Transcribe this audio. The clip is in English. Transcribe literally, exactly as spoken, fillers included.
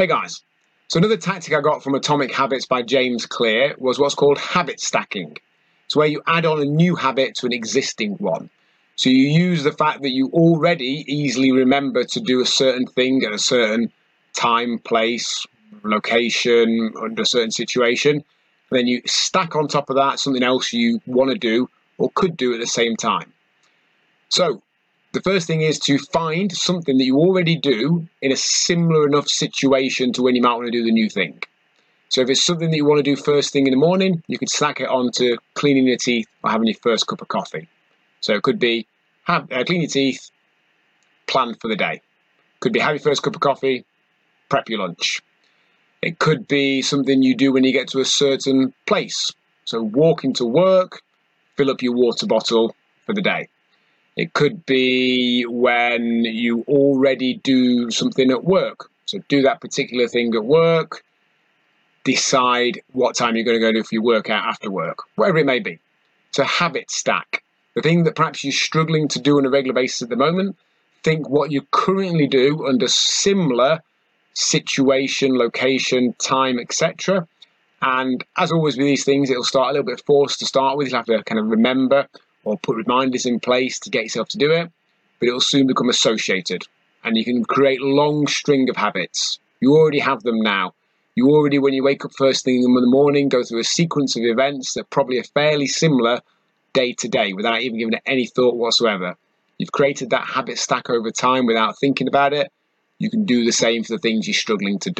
Hey guys, so another tactic I got from Atomic Habits by James Clear was what's called habit stacking. It's where you add on a new habit to an existing one. So you use the fact that you already easily remember to do a certain thing at a certain time, place, location, under a certain situation. And then you stack on top of that something else you want to do or could do at the same time. So the first thing is to find something that you already do in a similar enough situation to when you might want to do the new thing. So if it's something that you want to do first thing in the morning, you could stack it on to cleaning your teeth or having your first cup of coffee. So it could be have, uh, clean your teeth, plan for the day. Could be have your first cup of coffee, prep your lunch. It could be something you do when you get to a certain place. So walk into work, fill up your water bottle for the day. It could be when you already do something at work. So do that particular thing at work. Decide what time you're going to go do for your workout after work, whatever it may be. So habit stack. The thing that perhaps you're struggling to do on a regular basis at the moment, think what you currently do under similar situation, location, time, et cetera. And as always with these things, it'll start a little bit forced to start with. You'll have to kind of remember or put reminders in place to get yourself to do it, but it'll soon become associated and you can create a long string of habits. You already have them now. You already, when you wake up first thing in the morning, go through a sequence of events that probably are fairly similar day to day without even giving it any thought whatsoever. You've created that habit stack over time without thinking about it. You can do the same for the things you're struggling to do.